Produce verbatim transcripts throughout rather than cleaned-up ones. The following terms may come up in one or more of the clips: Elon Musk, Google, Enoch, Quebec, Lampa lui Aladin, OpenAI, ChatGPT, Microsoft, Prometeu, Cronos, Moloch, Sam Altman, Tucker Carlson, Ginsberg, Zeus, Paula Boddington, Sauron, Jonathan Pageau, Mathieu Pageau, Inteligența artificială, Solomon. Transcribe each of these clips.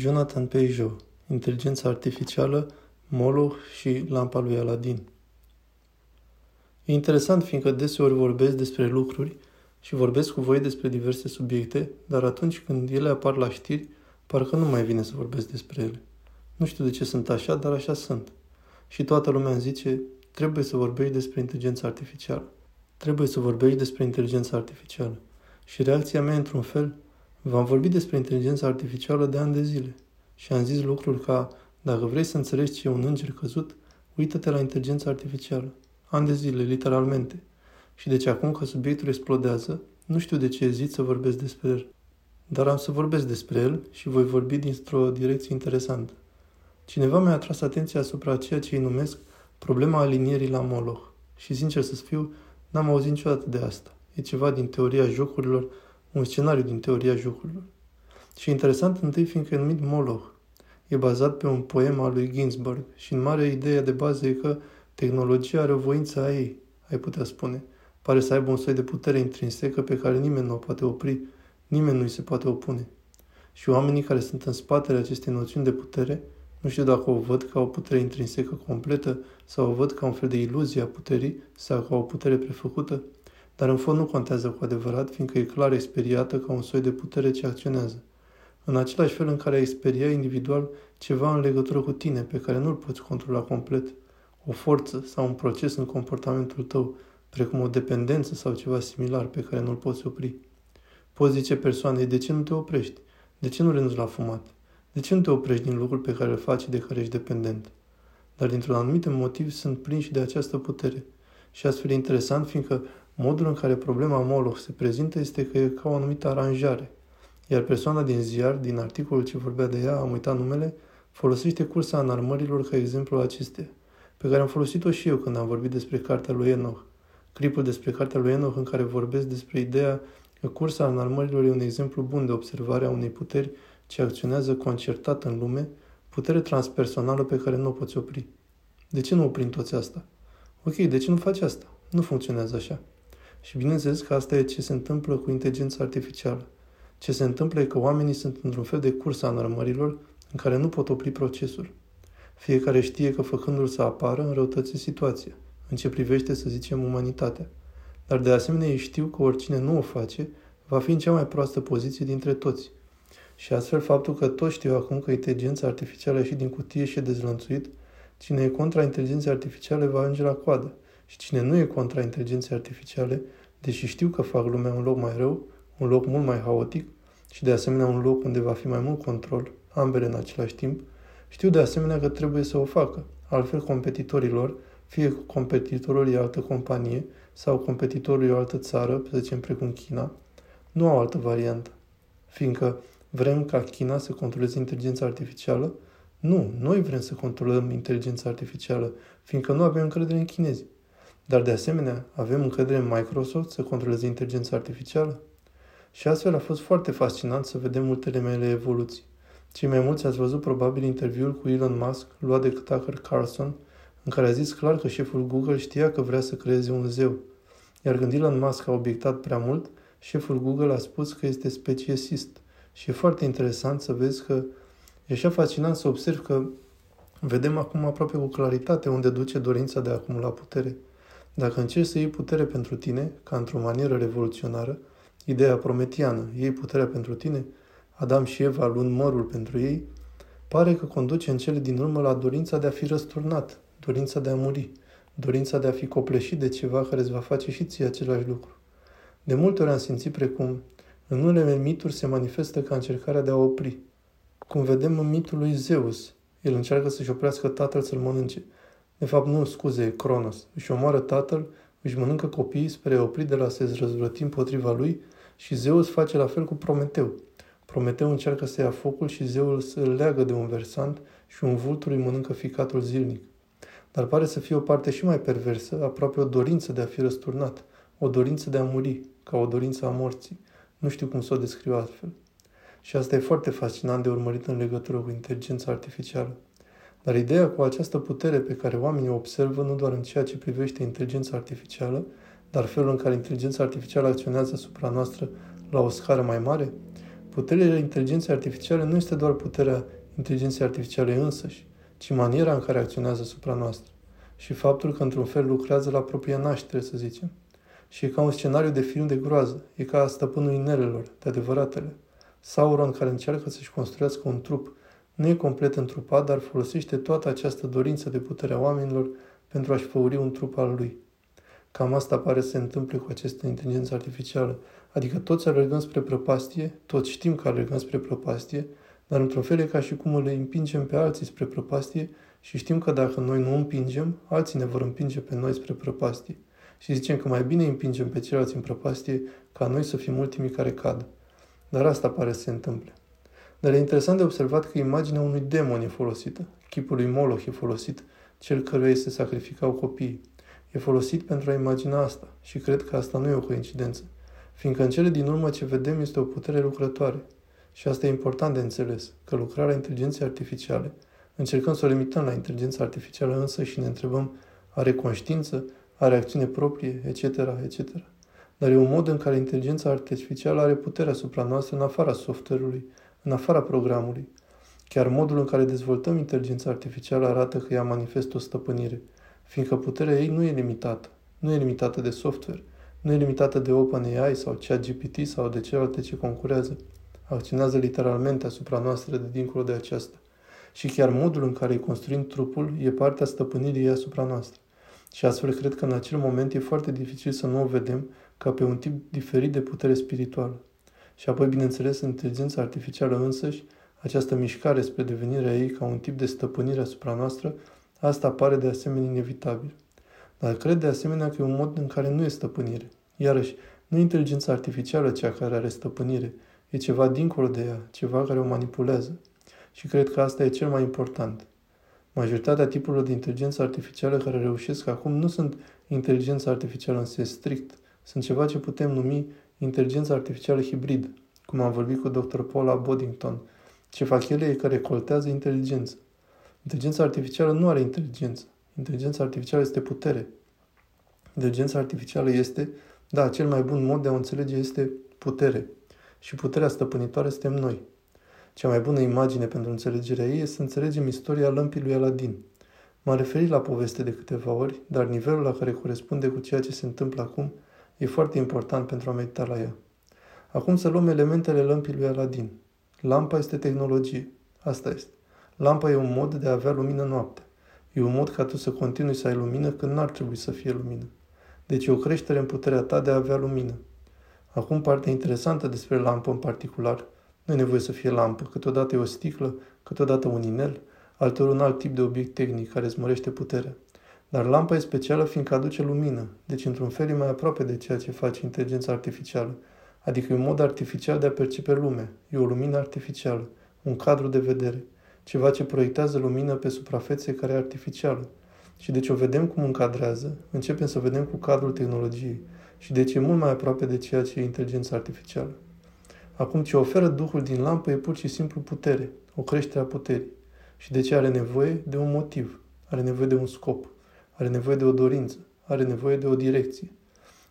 Jonathan Pageau, Inteligența artificială, Moloch și Lampa lui Aladin. E interesant fiindcă deseori vorbesc despre lucruri și vorbesc cu voi despre diverse subiecte, dar atunci când ele apar la știri, parcă nu mai vine să vorbesc despre ele. Nu știu de ce sunt așa, dar așa sunt. Și toată lumea îmi zice, trebuie să vorbești despre inteligența artificială. Trebuie să vorbești despre inteligența artificială. Și reacția mea, într-un fel, v-am vorbit despre inteligența artificială de ani de zile. Și am zis lucruri ca, dacă vrei să înțelegi ce e un înger căzut, uită-te la inteligența artificială. Ani de zile, literalmente. Și deci acum că subiectul explodează, nu știu de ce ezit să vorbesc despre el. Dar am să vorbesc despre el și voi vorbi dintr-o direcție interesantă. Cineva mi-a atras atenția asupra ceea ce îi numesc problema alinierii la Moloch. Și sincer să fiu, n-am auzit niciodată de asta. E ceva din teoria jocurilor, un scenariu din teoria jocurilor. Și interesant întâi fiindcă e numit Moloch. E bazat pe un poem al lui Ginsberg și în mare ideea de bază e că tehnologia are o voință a ei, ai putea spune. Pare să aibă un soi de putere intrinsecă pe care nimeni nu o poate opri, nimeni nu îi se poate opune. Și oamenii care sunt în spatele acestei noțiuni de putere, nu știu dacă o văd ca o putere intrinsecă completă sau o văd ca un fel de iluzie a puterii sau ca o putere prefăcută, dar în fond nu contează cu adevărat, fiindcă e clar experiată ca un soi de putere ce acționează. În același fel în care ai speria individual ceva în legătură cu tine, pe care nu-l poți controla complet, o forță sau un proces în comportamentul tău, precum o dependență sau ceva similar pe care nu-l poți opri. Poți zice persoanei, de ce nu te oprești? De ce nu renunți la fumat? De ce nu te oprești din lucrul pe care îl faci de care ești dependent? Dar dintr-un anumit motiv sunt prinși de această putere. Și astfel e interesant, fiindcă modul în care problema Moloch se prezintă este că e ca o anumită aranjare. Iar persoana din ziar, din articolul ce vorbea de ea, am uitat numele, folosește cursa înarmărilor ca exemplul acesteia, pe care am folosit-o și eu când am vorbit despre cartea lui Enoch. Clipul despre cartea lui Enoch în care vorbesc despre ideea că cursa înarmărilor e un exemplu bun de observare a unei puteri ce acționează concertat în lume, putere transpersonală pe care nu o poți opri. De ce nu oprim toți asta? Ok, de ce nu faci asta? Nu funcționează așa. Și bineînțeles că asta e ce se întâmplă cu inteligența artificială. Ce se întâmplă e că oamenii sunt într-un fel de cursa înarmărilor în care nu pot opri procesul. Fiecare știe că făcându-l să apară înrăutățește situația, în ce privește, să zicem, umanitatea. Dar de asemenea ei știu că oricine nu o face va fi în cea mai proastă poziție dintre toți. Și astfel faptul că toți știu acum că inteligența artificială a ieșit din cutie și e dezlănțuit, cine e contra inteligenței artificiale va ajunge la coadă. Și cine nu e contra inteligenței artificiale, deși știu că fac lumea un loc mai rău, un loc mult mai haotic și de asemenea un loc unde va fi mai mult control, ambele în același timp, știu de asemenea că trebuie să o facă, altfel competitorilor, fie competitorul e altă companie sau competitorul e o altă țară, să zicem precum China, nu au altă variantă. Fiindcă vrem ca China să controleze inteligența artificială? Nu, noi vrem să controlăm inteligența artificială, fiindcă nu avem încredere în chinezi. Dar de asemenea, avem încredere în Microsoft să controleze inteligența artificială? Și astfel a fost foarte fascinant să vedem multele mele evoluții. Cei mai mulți ați văzut probabil interviul cu Elon Musk, luat de Tucker Carlson, în care a zis clar că șeful Google știa că vrea să creeze un zeu. Iar când Elon Musk a obiectat prea mult, șeful Google a spus că este speciesist. Și e foarte interesant să vezi că e așa fascinant să observi că vedem acum aproape cu claritate unde duce dorința de a acumula putere. Dacă încerci să iei putere pentru tine, ca într-o manieră revoluționară, ideea prometiană, iei puterea pentru tine, Adam și Eva luând mărul pentru ei, pare că conduce în cele din urmă la dorința de a fi răsturnat, dorința de a muri, dorința de a fi copleșit de ceva care îți va face și ție același lucru. De multe ori am simțit precum în unele mituri se manifestă ca încercarea de a opri. Cum vedem în mitul lui Zeus, el încearcă să-și oprească tatăl să-l mănânce. De fapt, nu, scuze, Cronos. Își omoară tatăl, își mănâncă copiii spre a opri de la se răzvrăti împotriva lui și Zeus face la fel cu Prometeu. Prometeu încearcă să ia focul și Zeus îl leagă de un versant și un vultur îi mănâncă ficatul zilnic. Dar pare să fie o parte și mai perversă, aproape o dorință de a fi răsturnat, o dorință de a muri, ca o dorință a morții. Nu știu cum să o descriu altfel. Și asta e foarte fascinant de urmărit în legătură cu inteligența artificială. Dar ideea cu această putere pe care oamenii o observă nu doar în ceea ce privește inteligența artificială, dar felul în care inteligența artificială acționează asupra noastră la o scară mai mare, Puterea inteligenței artificiale nu este doar puterea inteligenței artificiale însăși, ci maniera în care acționează asupra noastră și faptul că într-un fel lucrează la propria naștere, să zicem. Și e ca un scenariu de film de groază, e ca stăpânul inelelor, de adevăratele. Sauron, care încearcă să-și construiască un trup, nu e complet întrupat, dar folosește toată această dorință de puterea oamenilor pentru a-și făuri un trup al lui. Cam asta pare să se întâmple cu această inteligență artificială. Adică toți alergăm spre prăpastie, toți știm că alergăm spre prăpastie, dar într-un fel e ca și cum le împingem pe alții spre prăpastie și știm că dacă noi nu împingem, alții ne vor împinge pe noi spre prăpastie. Și zicem că mai bine împingem pe ceilalți în prăpastie ca noi să fim ultimii care cad. Dar asta pare să se întâmple. Dar e interesant de observat că imaginea unui demon e folosită, chipul lui Moloch e folosit, cel căruia se sacrificau copiii. E folosit pentru a imagina asta și cred că asta nu e o coincidență, fiindcă în cele din urmă ce vedem este o putere lucrătoare. Și asta e important de înțeles, că lucrarea inteligenței artificiale, încercăm să o limităm la inteligența artificială însă și ne întrebăm, are conștiință, are acțiune proprie, et cetera, et cetera. Dar e un mod în care inteligența artificială are puterea asupra noastră în afara software-ului, în afara programului. Chiar modul în care dezvoltăm inteligența artificială arată că ea manifestă o stăpânire, fiindcă puterea ei nu e limitată. Nu e limitată de software, nu e limitată de OpenAI sau ChatGPT sau de celelalte ce concurează. Acționează literalmente asupra noastră de dincolo de aceasta. Și chiar modul în care îi construim trupul e partea stăpânirii ei asupra noastră. Și astfel cred că în acel moment e foarte dificil să nu o vedem ca pe un tip diferit de putere spirituală. Și apoi, bineînțeles, inteligența artificială însăși, această mișcare spre devenirea ei ca un tip de stăpânire asupra noastră, asta pare de asemenea inevitabil. Dar cred de asemenea că e un mod în care nu e stăpânire. Iarăși, nu e inteligența artificială cea care are stăpânire, e ceva dincolo de ea, ceva care o manipulează. Și cred că asta e cel mai important. Majoritatea tipurilor de inteligență artificială care reușesc acum nu sunt inteligența artificială în sens strict, sunt ceva ce putem numi inteligența artificială hibrid, cum am vorbit cu doctor Paula Boddington. Ce fac ele e că recoltează inteligență. Inteligența artificială nu are inteligență. Inteligența artificială este putere. Inteligența artificială este, da, cel mai bun mod de a o înțelege este putere. Și puterea stăpânitoare suntem noi. Cea mai bună imagine pentru înțelegerea ei este să înțelegem istoria lămpii lui Aladin. M-am referit la poveste de câteva ori, dar nivelul la care corespunde cu ceea ce se întâmplă acum e foarte important pentru a medita la ea. Acum să luăm elementele lămpii lui Aladin. Lampa este tehnologie. Asta este. Lampa e un mod de a avea lumină noaptea. E un mod ca tu să continui să ai lumină când n-ar trebui să fie lumină. Deci e o creștere în puterea ta de a avea lumină. Acum partea interesantă despre lampă în particular. Nu e nevoie să fie lampă, câteodată e o sticlă, câteodată un inel, alteori un alt tip de obiect tehnic care îți mărește puterea. Dar lampa e specială fiindcă aduce lumină, deci într-un fel e mai aproape de ceea ce face inteligența artificială, adică e un mod artificial de a percepe lumea, e o lumină artificială, un cadru de vedere, ceva ce proiectează lumină pe suprafețe care e artificială. Și deci o vedem cum încadrează, începem să vedem cu cadrul tehnologiei și deci e mult mai aproape de ceea ce e inteligența artificială. Acum ce oferă Duhul din lampă e pur și simplu putere, o creștere a puterii. Și de ce are nevoie? De un motiv, are nevoie de un scop, are nevoie de o dorință, are nevoie de o direcție.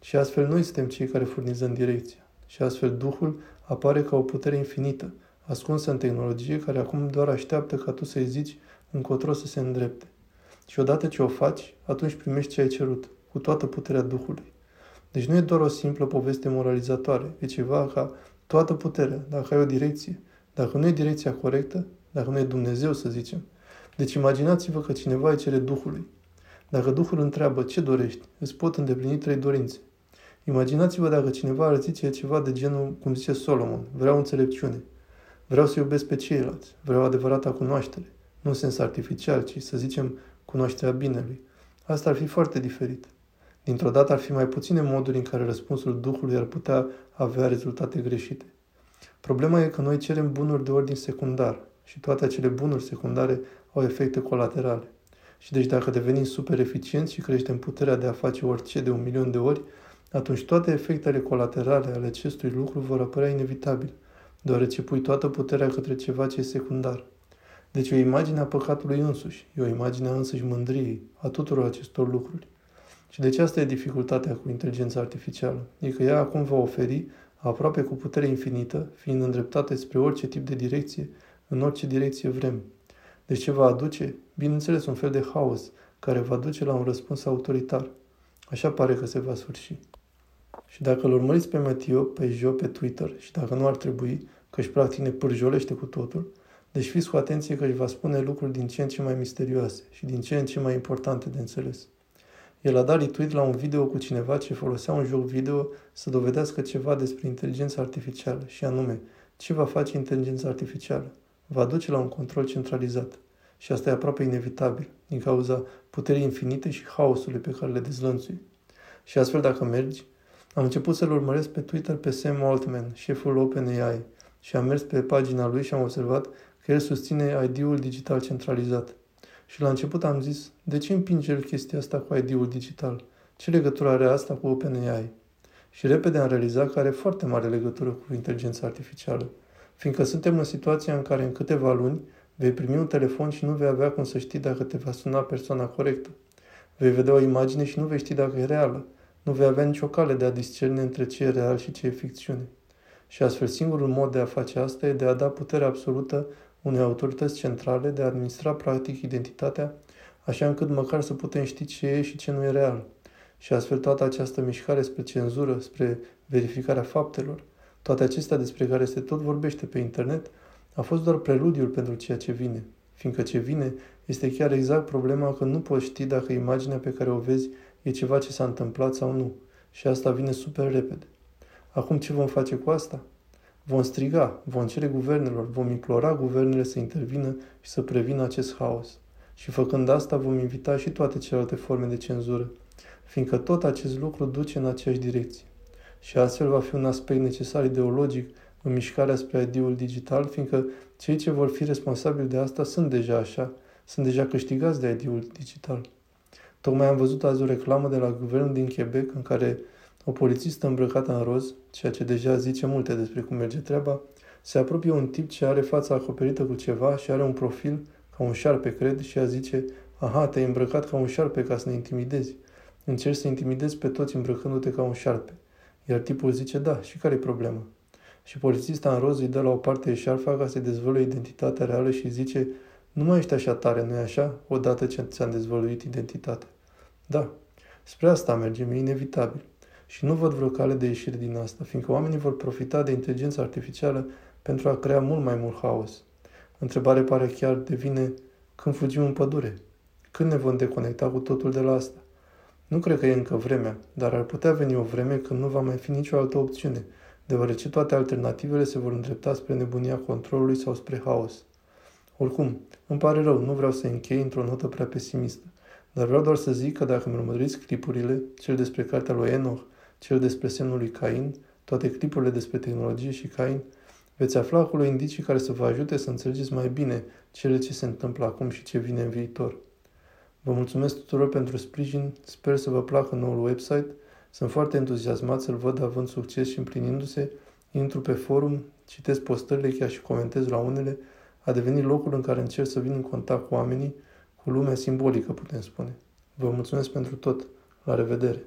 Și astfel noi suntem cei care furnizăm direcția. Și astfel Duhul apare ca o putere infinită, ascunsă în tehnologie, care acum doar așteaptă ca tu să-i zici încotro să se îndrepte. Și odată ce o faci, atunci primești ce ai cerut, cu toată puterea Duhului. Deci nu e doar o simplă poveste moralizatoare, e ceva ca toată puterea, dacă ai o direcție, dacă nu e direcția corectă, dacă nu e Dumnezeu, să zicem. Deci imaginați-vă că cineva îi cere Duhului. Dacă Duhul întreabă ce dorești, îți pot îndeplini trei dorințe. Imaginați-vă dacă cineva ar zice ceva de genul, cum zice Solomon, vreau înțelepciune, vreau să iubesc pe ceilalți, vreau adevărata cunoaștere, nu în sens artificial, ci să zicem cunoașterea binelui. Asta ar fi foarte diferit. Dintr-o dată ar fi mai puține moduri în care răspunsul Duhului ar putea avea rezultate greșite. Problema e că noi cerem bunuri de ordin secundar și toate acele bunuri secundare au efecte colaterale. Și deci dacă devenim super eficienți și creștem puterea de a face orice de un milion de ori, atunci toate efectele colaterale ale acestui lucru vor apărea inevitabil, deoarece pui toată puterea către ceva ce e secundar. Deci e o imagine a păcatului însuși, e o imagine a însăși mândriei, a tuturor acestor lucruri. Și deci asta e dificultatea cu inteligența artificială, e că ea acum va oferi aproape cu putere infinită, fiind îndreptate spre orice tip de direcție, în orice direcție vrem. Deci ce va aduce? Bineînțeles, un fel de haos, care va duce la un răspuns autoritar. Așa pare că se va sfârși. Și dacă îl urmăriți pe Mathieu Pageau pe Twitter, și dacă nu ar trebui, că își practic ne pârjolește cu totul, deci fiți cu atenție că își va spune lucruri din ce în ce mai misterioase și din ce în ce mai importante de înțeles. El a dat retweet la un video cu cineva ce folosea un joc video să dovedească ceva despre inteligența artificială, și anume, ce va face inteligența artificială? Va duce la un control centralizat. Și asta e aproape inevitabil, din cauza puterii infinite și haosului pe care le dezlănțui. Și astfel, dacă mergi, am început să-l urmăresc pe Twitter pe Sam Altman, șeful OpenAI, și am mers pe pagina lui și am observat că el susține I D-ul digital centralizat. Și la început am zis, de ce împinge el chestia asta cu I D-ul digital? Ce legătură are asta cu OpenAI? Și repede am realizat că are foarte mare legătură cu inteligența artificială, fiindcă suntem în situația în care în câteva luni vei primi un telefon și nu vei avea cum să știi dacă te va suna persoana corectă. Vei vedea o imagine și nu vei ști dacă e reală. Nu vei avea nicio cale de a discerne între ce e real și ce e ficțiune. Și astfel, singurul mod de a face asta e de a da putere absolută unei autorități centrale de a administra practic identitatea, așa încât măcar să putem ști ce e și ce nu e real. Și astfel toată această mișcare spre cenzură, spre verificarea faptelor, toate acestea despre care se tot vorbește pe internet, a fost doar preludiul pentru ceea ce vine, fiindcă ce vine este chiar exact problema că nu poți ști dacă imaginea pe care o vezi e ceva ce s-a întâmplat sau nu, și asta vine super repede. Acum ce vom face cu asta? Vom striga, vom cere guvernelor, vom implora guvernele să intervină și să prevină acest haos. Și făcând asta vom invita și toate celelalte forme de cenzură, fiindcă tot acest lucru duce în aceeași direcție. Și astfel va fi un aspect necesar ideologic în mișcarea spre I D-ul digital, fiindcă cei ce vor fi responsabili de asta sunt deja așa, sunt deja câștigați de I D-ul digital. Tocmai am văzut azi o reclamă de la guvernul din Quebec în care o polițistă îmbrăcată în roz, ceea ce deja zice multe despre cum merge treaba, se apropie un tip ce are fața acoperită cu ceva și are un profil ca un șarpe, cred, și a zice: aha, te-ai îmbrăcat ca un șarpe ca să ne intimidezi. Încerci să intimidezi pe toți îmbrăcându-te ca un șarpe. Iar tipul zice: da, și care-i problema? Și polițista în roz îi dă la o parte eșarfa ca să-i dezvăluie identitatea reală și zice: nu mai ești așa tare, nu-i așa, odată ce ți-am dezvăluit identitatea. Da, spre asta mergem, e inevitabil. Și nu văd vreo cale de ieșire din asta, fiindcă oamenii vor profita de inteligența artificială pentru a crea mult mai mult haos. Întrebarea pare chiar devine: când fugim în pădure? Când ne vom deconecta cu totul de la asta? Nu cred că e încă vremea, dar ar putea veni o vreme când nu va mai fi nicio altă opțiune, deoarece toate alternativele se vor îndrepta spre nebunia controlului sau spre haos. Oricum, îmi pare rău, nu vreau să închei într-o notă prea pesimistă, dar vreau doar să zic că dacă îmi urmăriți clipurile, cel despre cartea lui Enoch, cel despre semnul lui Cain, toate clipurile despre tehnologie și Cain, veți afla acolo indicii care să vă ajute să înțelegeți mai bine cele ce se întâmplă acum și ce vine în viitor. Vă mulțumesc tuturor pentru sprijin, sper să vă placă noul website, sunt foarte entuziasmat să-l văd având succes și împlinindu-se, intru pe forum, citesc postările chiar și comentez la unele, a devenit locul în care încerc să vin în contact cu oamenii, cu lumea simbolică, putem spune. Vă mulțumesc pentru tot, la revedere!